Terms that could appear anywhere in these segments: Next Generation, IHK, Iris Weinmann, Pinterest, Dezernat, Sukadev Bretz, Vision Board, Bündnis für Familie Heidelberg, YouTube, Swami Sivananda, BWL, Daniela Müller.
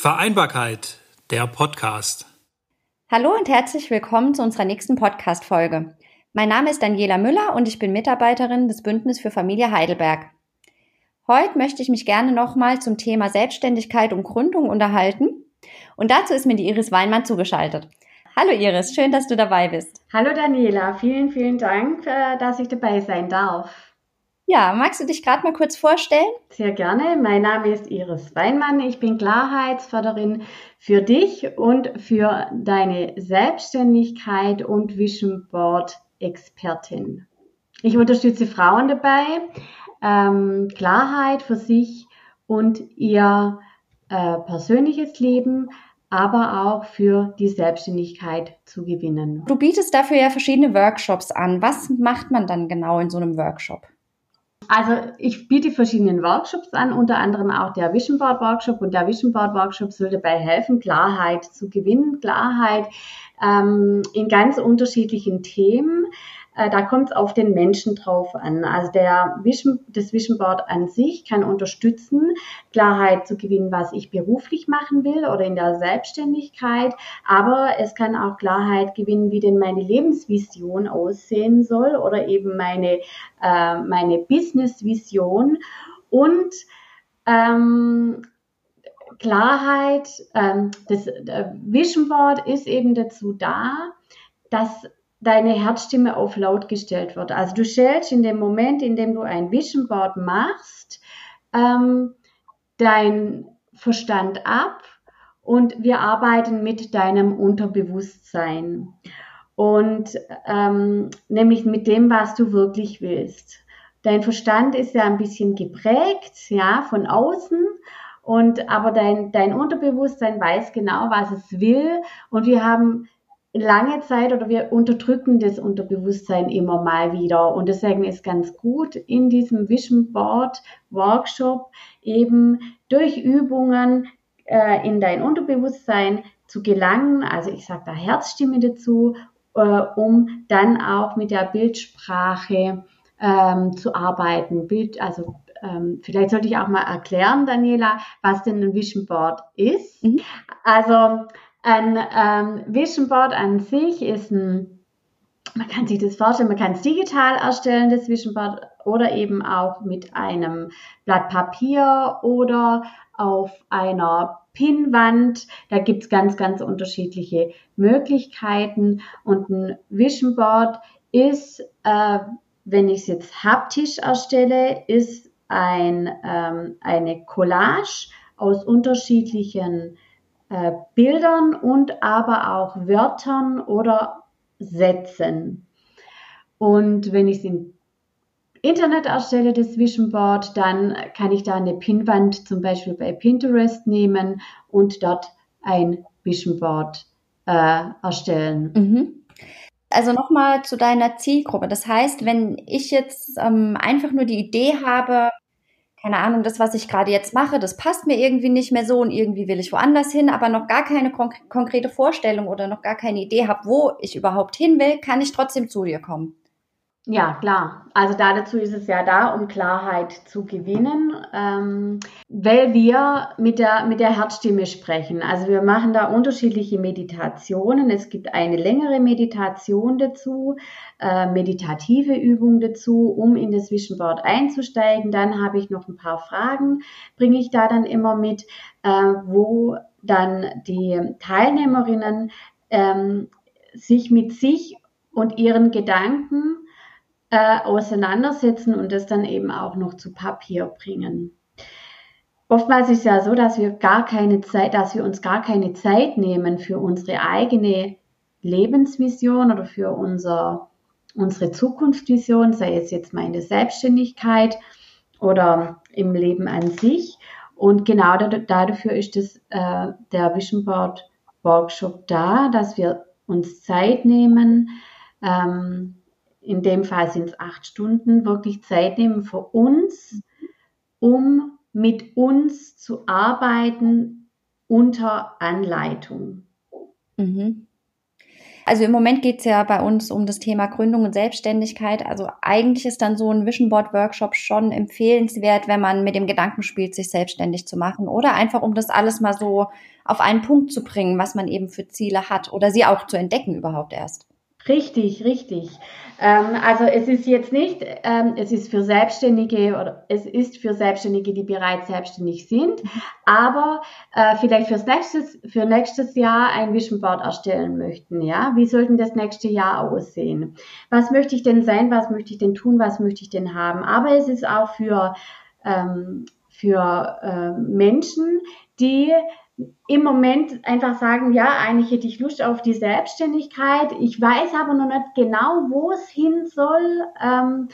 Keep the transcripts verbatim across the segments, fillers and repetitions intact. Vereinbarkeit, der Podcast. Hallo und herzlich willkommen zu unserer nächsten Podcast-Folge. Mein Name ist Daniela Müller und ich bin Mitarbeiterin des Bündnis für Familie Heidelberg. Heute möchte ich mich gerne nochmal zum Thema Selbstständigkeit und Gründung unterhalten. Und dazu ist mir die Iris Weinmann zugeschaltet. Hallo Iris, schön, dass du dabei bist. Hallo Daniela, vielen, vielen Dank, dass ich dabei sein darf. Ja, magst du dich gerade mal kurz vorstellen? Sehr gerne. Mein Name ist Iris Weinmann. Ich bin Klarheitsförderin für dich und für deine Selbstständigkeit und Vision Board Expertin. Ich unterstütze Frauen dabei, ähm, Klarheit für sich und ihr äh, persönliches Leben, aber auch für die Selbstständigkeit zu gewinnen. Du bietest dafür ja verschiedene Workshops an. Was macht man dann genau in so einem Workshop? Also ich biete verschiedene Workshops an, unter anderem auch der Vision Board Workshop. Und der Vision Board Workshop soll dabei helfen, Klarheit zu gewinnen, Klarheit ähm, in ganz unterschiedlichen Themen. Äh, da kommt es auf den Menschen drauf an. Also der Vision, das Vision Board an sich kann unterstützen, Klarheit zu gewinnen, was ich beruflich machen will oder in der Selbstständigkeit. Aber es kann auch Klarheit gewinnen, wie denn meine Lebensvision aussehen soll oder eben meine äh, meine Business Vision und ähm, Klarheit. Ähm, das Vision Board ist eben dazu da, dass deine Herzstimme auf laut gestellt wird. Also du stellst in dem Moment, in dem du ein Vision Board machst, ähm, deinen Verstand ab und wir arbeiten mit deinem Unterbewusstsein und ähm, nämlich mit dem, was du wirklich willst. Dein Verstand ist ja ein bisschen geprägt, ja, von außen, und aber dein, dein Unterbewusstsein weiß genau, was es will, und wir haben lange Zeit oder wir unterdrücken das Unterbewusstsein immer mal wieder, und deswegen ist ganz gut, in diesem Vision Board Workshop eben durch Übungen äh, in dein Unterbewusstsein zu gelangen, also ich sage da Herzstimme dazu, äh, um dann auch mit der Bildsprache Ähm, zu arbeiten. Bild, also ähm, vielleicht sollte ich auch mal erklären, Daniela, was denn ein Vision Board ist. Mhm. Also ein ähm, Vision Board an sich ist ein, man kann sich das vorstellen, man kann es digital erstellen, das Vision Board, oder eben auch mit einem Blatt Papier oder auf einer Pinnwand. Da gibt es ganz, ganz unterschiedliche Möglichkeiten, und ein Vision Board ist äh, wenn ich es jetzt haptisch erstelle, ist ein, ähm, eine Collage aus unterschiedlichen äh, Bildern und aber auch Wörtern oder Sätzen. Und wenn ich es im Internet erstelle, das Vision Board, dann kann ich da eine Pinnwand zum Beispiel bei Pinterest nehmen und dort ein Vision Board äh, erstellen. Mhm. Also nochmal zu deiner Zielgruppe. Das heißt, wenn ich jetzt ähm, einfach nur die Idee habe, keine Ahnung, das, was ich gerade jetzt mache, das passt mir irgendwie nicht mehr so und irgendwie will ich woanders hin, aber noch gar keine konk- konkrete Vorstellung oder noch gar keine Idee habe, wo ich überhaupt hin will, kann ich trotzdem zu dir kommen. Ja, klar. Also da dazu ist es ja da, um Klarheit zu gewinnen, ähm, weil wir mit der, mit der Herzstimme sprechen. Also wir machen da unterschiedliche Meditationen. Es gibt eine längere Meditation dazu, äh, meditative Übung dazu, um in das Vision Board einzusteigen. Dann habe ich noch ein paar Fragen, bringe ich da dann immer mit, äh, wo dann die Teilnehmerinnen ähm, sich mit sich und ihren Gedanken Äh, auseinandersetzen und das dann eben auch noch zu Papier bringen. Oftmals ist es ja so, dass wir gar keine Zeit, dass wir uns gar keine Zeit nehmen für unsere eigene Lebensvision oder für unser, unsere Zukunftsvision, sei es jetzt meine Selbstständigkeit oder im Leben an sich. Und genau dafür ist das, äh, der Vision Board Workshop da, dass wir uns Zeit nehmen, ähm, in dem Fall sind es acht Stunden, wirklich Zeit nehmen für uns, um mit uns zu arbeiten unter Anleitung. Mhm. Also im Moment geht es ja bei uns um das Thema Gründung und Selbstständigkeit. Also eigentlich ist dann so ein Vision Board Workshop schon empfehlenswert, wenn man mit dem Gedanken spielt, sich selbstständig zu machen. Oder einfach, um das alles mal so auf einen Punkt zu bringen, was man eben für Ziele hat oder sie auch zu entdecken überhaupt erst. Richtig, richtig. Also es ist jetzt nicht, es ist für Selbstständige oder es ist für Selbstständige, die bereits selbstständig sind, aber vielleicht fürs nächstes, für nächstes Jahr ein Vision Board erstellen möchten. Ja, wie sollte das nächste Jahr aussehen? Was möchte ich denn sein? Was möchte ich denn tun? Was möchte ich denn haben? Aber es ist auch für für Menschen, die im Moment einfach sagen, ja, eigentlich hätte ich Lust auf die Selbstständigkeit, ich weiß aber noch nicht genau, wo es hin soll, ähm,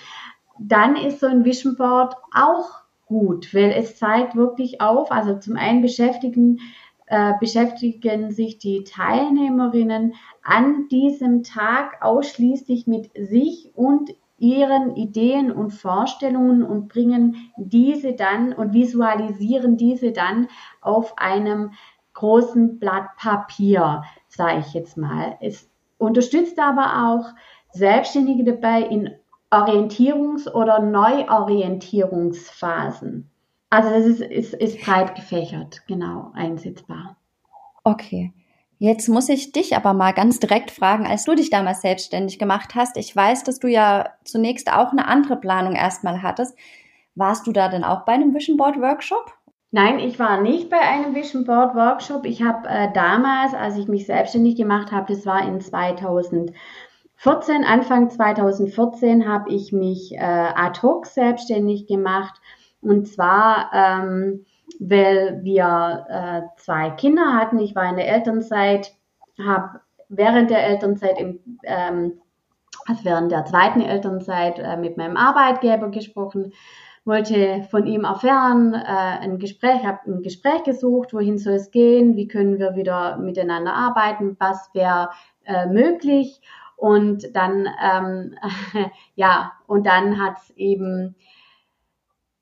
dann ist so ein Vision Board auch gut, weil es zeigt wirklich auf, also zum einen beschäftigen, äh, beschäftigen sich die Teilnehmerinnen an diesem Tag ausschließlich mit sich und ihren Ideen und Vorstellungen und bringen diese dann und visualisieren diese dann auf einem großen Blatt Papier, sage ich jetzt mal. Es unterstützt aber auch Selbstständige dabei in Orientierungs- oder Neuorientierungsphasen. Also das ist, ist, ist breit gefächert, genau, einsetzbar. Okay. Jetzt muss ich dich aber mal ganz direkt fragen, als du dich damals selbstständig gemacht hast. Ich weiß, dass du ja zunächst auch eine andere Planung erstmal hattest. Warst du da denn auch bei einem Vision Board Workshop? Nein, ich war nicht bei einem Vision Board Workshop. Ich habe äh, damals, als ich mich selbstständig gemacht habe, das war in zweitausendvierzehn, Anfang zweitausendvierzehn habe ich mich äh, ad hoc selbstständig gemacht und zwar ähm, weil wir äh, zwei Kinder hatten. Ich war in der Elternzeit, habe während der Elternzeit, im, ähm, also während der zweiten Elternzeit äh, mit meinem Arbeitgeber gesprochen, wollte von ihm erfahren, äh, ein Gespräch, habe ein Gespräch gesucht, wohin soll es gehen, wie können wir wieder miteinander arbeiten, was wäre äh, möglich. Und dann, ähm, ja, und dann hat es eben,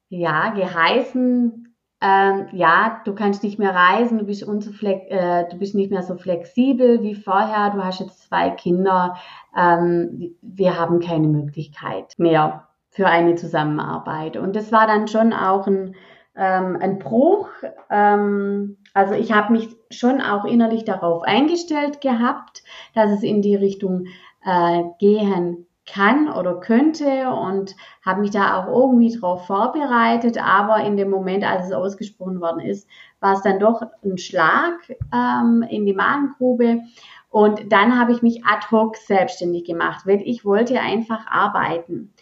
ja, geheißen, Ähm, ja, du kannst nicht mehr reisen, du bist, äh, du bist nicht mehr so flexibel wie vorher, du hast jetzt zwei Kinder, ähm, wir haben keine Möglichkeit mehr für eine Zusammenarbeit. Und das war dann schon auch ein, ähm, ein Bruch. Ähm, also ich habe mich schon auch innerlich darauf eingestellt gehabt, dass es in die Richtung äh, gehen kann oder könnte und habe mich da auch irgendwie drauf vorbereitet, aber in dem Moment, als es ausgesprochen worden ist, war es dann doch ein Schlag ähm, in die Magengrube und dann habe ich mich ad hoc selbstständig gemacht, weil ich wollte einfach arbeiten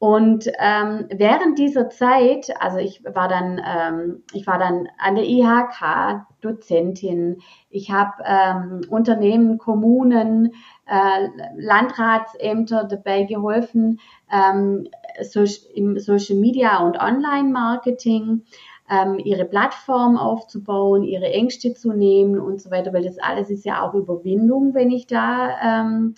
und ähm, während dieser Zeit, also ich war dann, ähm, ich war dann an der I H K Dozentin, ich habe ähm, Unternehmen, Kommunen, Landratsämter dabei geholfen, ähm, im Social Media und Online-Marketing ähm, ihre Plattform aufzubauen, ihre Ängste zu nehmen und so weiter, weil das alles ist ja auch Überwindung, wenn ich da ähm,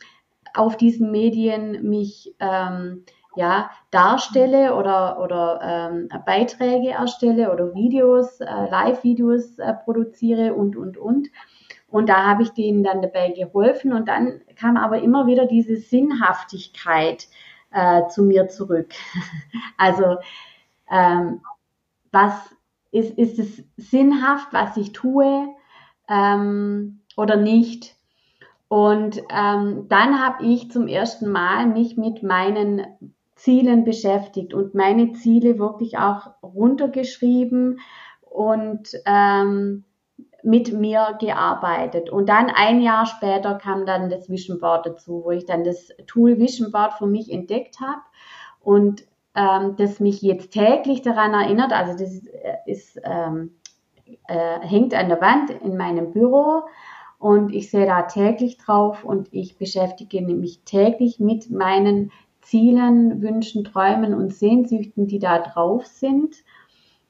auf diesen Medien mich ähm, ja, darstelle oder, oder ähm, Beiträge erstelle oder Videos, äh, Live-Videos äh, produziere und, und, und. Und da habe ich denen dann dabei geholfen und dann kam aber immer wieder diese Sinnhaftigkeit äh, zu mir zurück. Also ähm, was ist, ist es sinnhaft, was ich tue ähm, oder nicht? Und ähm, dann habe ich zum ersten Mal mich mit meinen Zielen beschäftigt und meine Ziele wirklich auch runtergeschrieben und ähm, mit mir gearbeitet. Und dann ein Jahr später kam dann das Vision Board dazu, wo ich dann das Tool Vision Board für mich entdeckt habe und ähm, das mich jetzt täglich daran erinnert, also das ist, ist, ähm, äh, hängt an der Wand in meinem Büro und ich sehe da täglich drauf und ich beschäftige mich täglich mit meinen Zielen, Wünschen, Träumen und Sehnsüchten, die da drauf sind.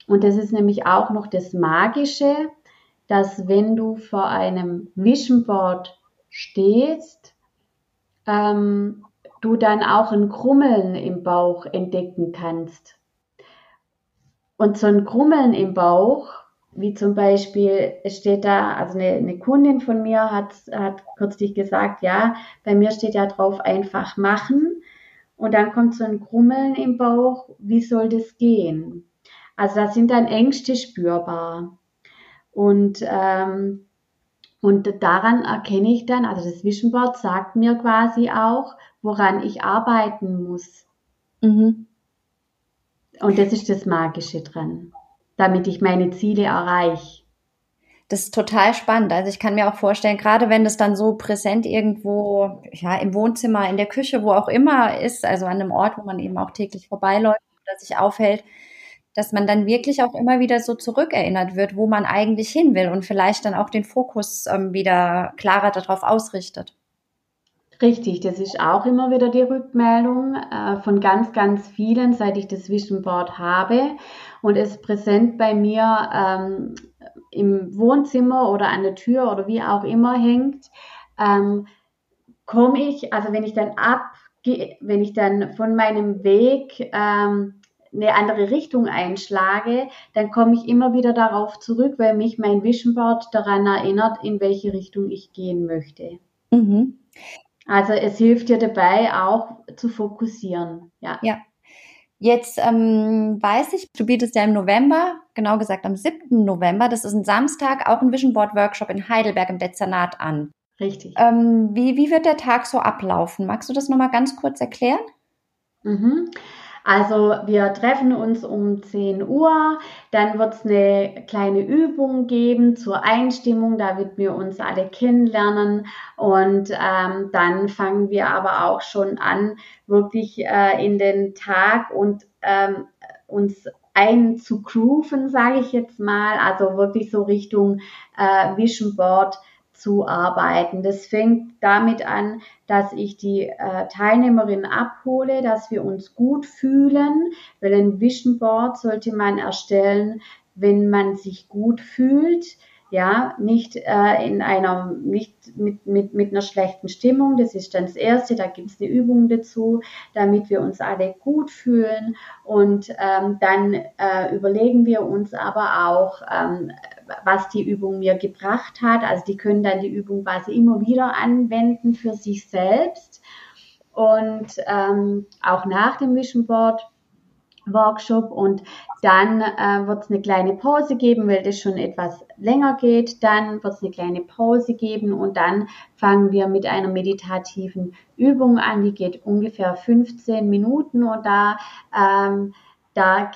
Und das ist nämlich auch noch das Magische, dass wenn du vor einem Vision Board stehst, ähm, du dann auch ein Grummeln im Bauch entdecken kannst. Und so ein Grummeln im Bauch wie zum Beispiel, es steht da, also eine, eine Kundin von mir hat, hat kürzlich gesagt, ja, bei mir steht ja drauf, einfach machen. Und dann kommt so ein Grummeln im Bauch, wie soll das gehen? Also da sind dann Ängste spürbar. Und, ähm, und daran erkenne ich dann, also das Vision Board sagt mir quasi auch, woran ich arbeiten muss. Mhm. Und das ist das Magische dran, damit ich meine Ziele erreiche. Das ist total spannend. Also ich kann mir auch vorstellen, gerade wenn das dann so präsent irgendwo, ja, im Wohnzimmer, in der Küche, wo auch immer ist, also an einem Ort, wo man eben auch täglich vorbeiläuft oder sich aufhält, dass man dann wirklich auch immer wieder so zurückerinnert wird, wo man eigentlich hin will und vielleicht dann auch den Fokus ähm, wieder klarer darauf ausrichtet. Richtig, das ist auch immer wieder die Rückmeldung äh, von ganz, ganz vielen, seit ich das Vision Board habe und es präsent bei mir ähm, im Wohnzimmer oder an der Tür oder wie auch immer hängt, ähm, komme ich, also wenn ich dann ab, wenn ich dann von meinem Weg ähm, eine andere Richtung einschlage, dann komme ich immer wieder darauf zurück, weil mich mein Vision Board daran erinnert, in welche Richtung ich gehen möchte. Mhm. Also es hilft dir dabei auch zu fokussieren. Ja. Ja. Jetzt ähm, weiß ich, du bietest ja im November, genau gesagt am siebten November, das ist ein Samstag, auch ein Vision Board Workshop in Heidelberg im Dezernat an. Richtig. Ähm, wie, wie wird der Tag so ablaufen? Magst du das nochmal ganz kurz erklären? Mhm. Also wir treffen uns um zehn Uhr, dann wird es eine kleine Übung geben zur Einstimmung, da wird wir uns alle kennenlernen und ähm, dann fangen wir aber auch schon an, wirklich äh, in den Tag und ähm, uns einzugrooven, sage ich jetzt mal, also wirklich so Richtung äh, Vision Board zu arbeiten. Das fängt damit an, dass ich die äh, Teilnehmerin abhole, dass wir uns gut fühlen, weil ein Vision Board sollte man erstellen, wenn man sich gut fühlt, ja, nicht äh, in einer, nicht mit, mit, mit einer schlechten Stimmung, das ist dann das Erste, da gibt es eine Übung dazu, damit wir uns alle gut fühlen und ähm, dann äh, überlegen wir uns aber auch, ähm, was die Übung mir gebracht hat. Also die können dann die Übung quasi immer wieder anwenden für sich selbst. Und ähm, auch nach dem Vision Board Workshop. Und dann äh, wird es eine kleine Pause geben, weil das schon etwas länger geht. Dann wird es eine kleine Pause geben und dann fangen wir mit einer meditativen Übung an. Die geht ungefähr fünfzehn Minuten und da ähm, Da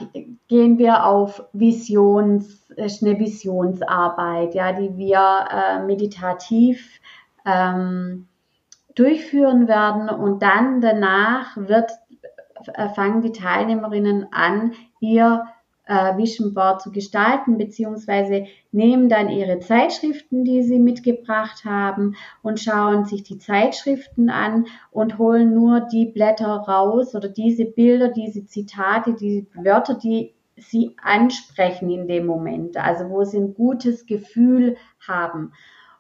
gehen wir auf Visions, eine Visionsarbeit, ja, die wir äh, meditativ ähm, durchführen werden. Und dann danach wird, fangen die Teilnehmerinnen an, ihr äh, Vision Board zu gestalten, beziehungsweise nehmen dann ihre Zeitschriften, die sie mitgebracht haben, und schauen sich die Zeitschriften an und holen nur die Blätter raus oder diese Bilder, diese Zitate, die Wörter, die sie ansprechen in dem Moment, also wo sie ein gutes Gefühl haben.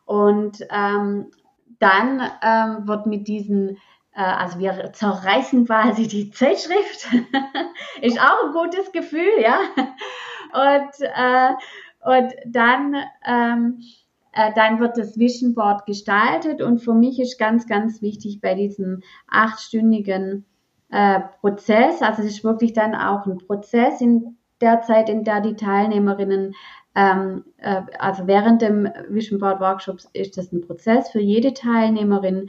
Und ähm, dann ähm, wird mit diesen Also wir zerreißen quasi die Zeitschrift, ist auch ein gutes Gefühl, ja. Und, äh, und dann, ähm, äh, dann wird das Vision Board gestaltet und für mich ist ganz, ganz wichtig bei diesem achtstündigen äh, Prozess, also es ist wirklich dann auch ein Prozess in der Zeit, in der die Teilnehmerinnen ähm, äh, also während dem Vision Board Workshops ist das ein Prozess für jede Teilnehmerin.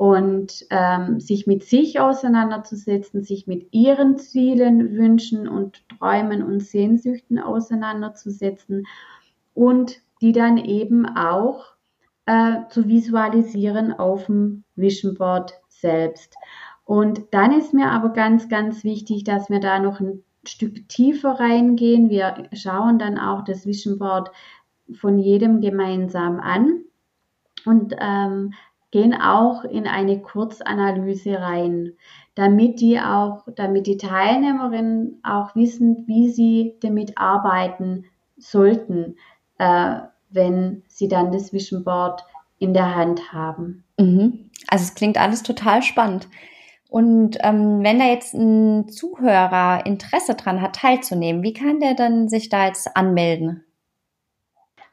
Und ähm, sich mit sich auseinanderzusetzen, sich mit ihren Zielen, Wünschen und Träumen und Sehnsüchten auseinanderzusetzen und die dann eben auch äh, zu visualisieren auf dem Vision Board selbst. Und dann ist mir aber ganz, ganz wichtig, dass wir da noch ein Stück tiefer reingehen. Wir schauen dann auch das Vision Board von jedem gemeinsam an und ähm, gehen auch in eine Kurzanalyse rein, damit die auch, damit die Teilnehmerinnen auch wissen, wie sie damit arbeiten sollten, äh, wenn sie dann das Vision Board in der Hand haben. Mhm. Also es klingt alles total spannend. Und ähm, wenn da jetzt ein Zuhörer Interesse dran hat, teilzunehmen, wie kann der dann sich da jetzt anmelden?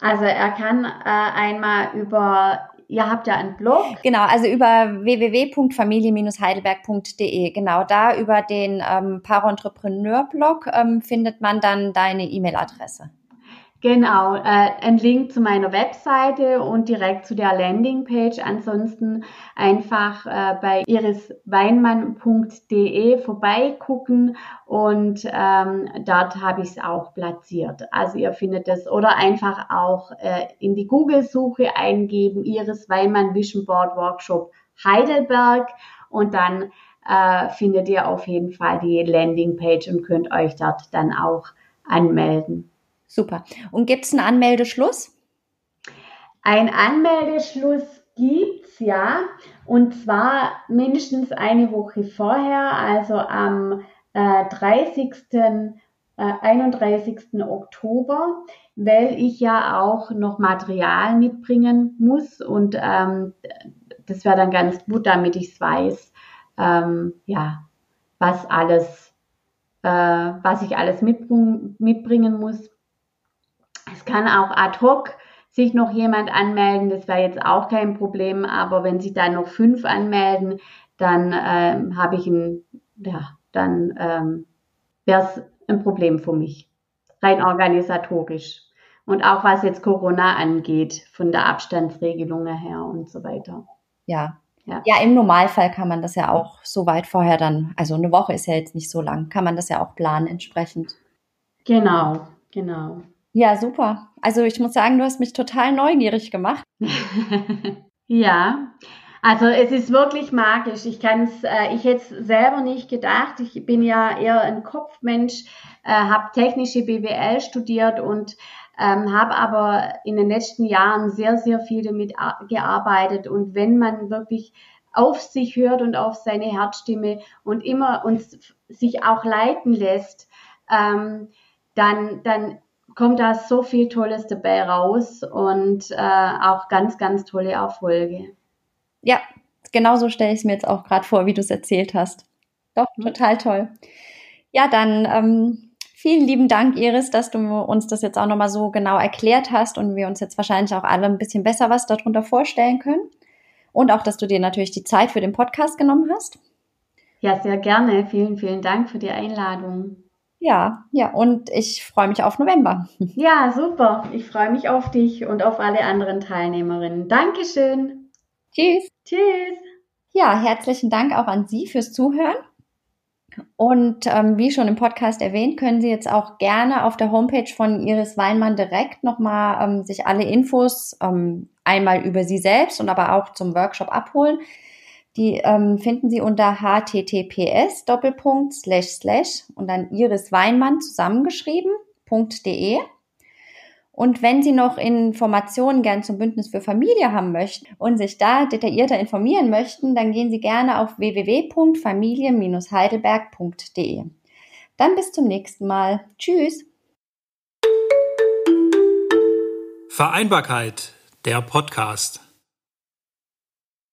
Also er kann äh, einmal über, ihr habt ja einen Blog. Genau, also über w w w punkt familie Bindestrich heidelberg punkt d e. Genau, da über den ähm, Parentrepreneur-Blog ähm, findet man dann deine E-Mail-Adresse. Genau, äh, ein Link zu meiner Webseite und direkt zu der Landingpage. Ansonsten einfach äh, bei iris weinmann punkt d e vorbeigucken und ähm, dort habe ich es auch platziert. Also ihr findet das oder einfach auch äh, in die Google-Suche eingeben, Iris Weinmann Vision Board Workshop Heidelberg, und dann äh, findet ihr auf jeden Fall die Landingpage und könnt euch dort dann auch anmelden. Super. Und gibt es einen Anmeldeschluss? Ein Anmeldeschluss gibt's, ja. Und zwar mindestens eine Woche vorher, also am äh, dreißigsten, äh, einunddreißigsten Oktober, weil ich ja auch noch Material mitbringen muss. Und ähm, das wäre dann ganz gut, damit ich es weiß, ähm, ja, was alles, äh, was ich alles mitbring- mitbringen muss. Es kann auch ad hoc sich noch jemand anmelden, das wäre jetzt auch kein Problem, aber wenn sich da noch fünf anmelden, dann ähm, habe ich ein, ja, dann ähm, wäre es ein Problem für mich, rein organisatorisch. Und auch was jetzt Corona angeht, von der Abstandsregelung her und so weiter. Ja. Ja. Ja, im Normalfall kann man das ja auch so weit vorher dann, also eine Woche ist ja jetzt nicht so lang, kann man das ja auch planen entsprechend. Genau, genau. Ja, super. Also ich muss sagen, du hast mich total neugierig gemacht. Ja, also es ist wirklich magisch. Ich kann es, äh, ich hätte es selber nicht gedacht. Ich bin ja eher ein Kopfmensch, äh, habe technische B W L studiert und ähm, habe aber in den letzten Jahren sehr, sehr viel damit gearbeitet. Und wenn man wirklich auf sich hört und auf seine Herzstimme und immer uns sich auch leiten lässt, ähm, dann dann kommt da so viel Tolles dabei raus und äh, auch ganz, ganz tolle Erfolge. Ja, genau so stelle ich es mir jetzt auch gerade vor, wie du es erzählt hast. Doch, total toll. Ja, dann ähm, vielen lieben Dank, Iris, dass du uns das jetzt auch nochmal so genau erklärt hast und wir uns jetzt wahrscheinlich auch alle ein bisschen besser was darunter vorstellen können. Und auch, dass du dir natürlich die Zeit für den Podcast genommen hast. Ja, sehr gerne. Vielen, vielen Dank für die Einladung. Ja, ja, und ich freue mich auf November. Ja, super. Ich freue mich auf dich und auf alle anderen Teilnehmerinnen. Dankeschön. Tschüss. Tschüss. Ja, herzlichen Dank auch an Sie fürs Zuhören. Und ähm, wie schon im Podcast erwähnt, können Sie jetzt auch gerne auf der Homepage von Iris Weinmann direkt nochmal ähm, sich alle Infos ähm, einmal über sie selbst und aber auch zum Workshop abholen. Die ähm, finden Sie unter https Doppelpunkt slash slash und dann irisweinmann zusammengeschrieben.de. Und wenn Sie noch Informationen gern zum Bündnis für Familie haben möchten und sich da detaillierter informieren möchten, dann gehen Sie gerne auf w w w punkt familie Bindestrich heidelberg punkt d e. Dann bis zum nächsten Mal. Tschüss! Vereinbarkeit, der Podcast.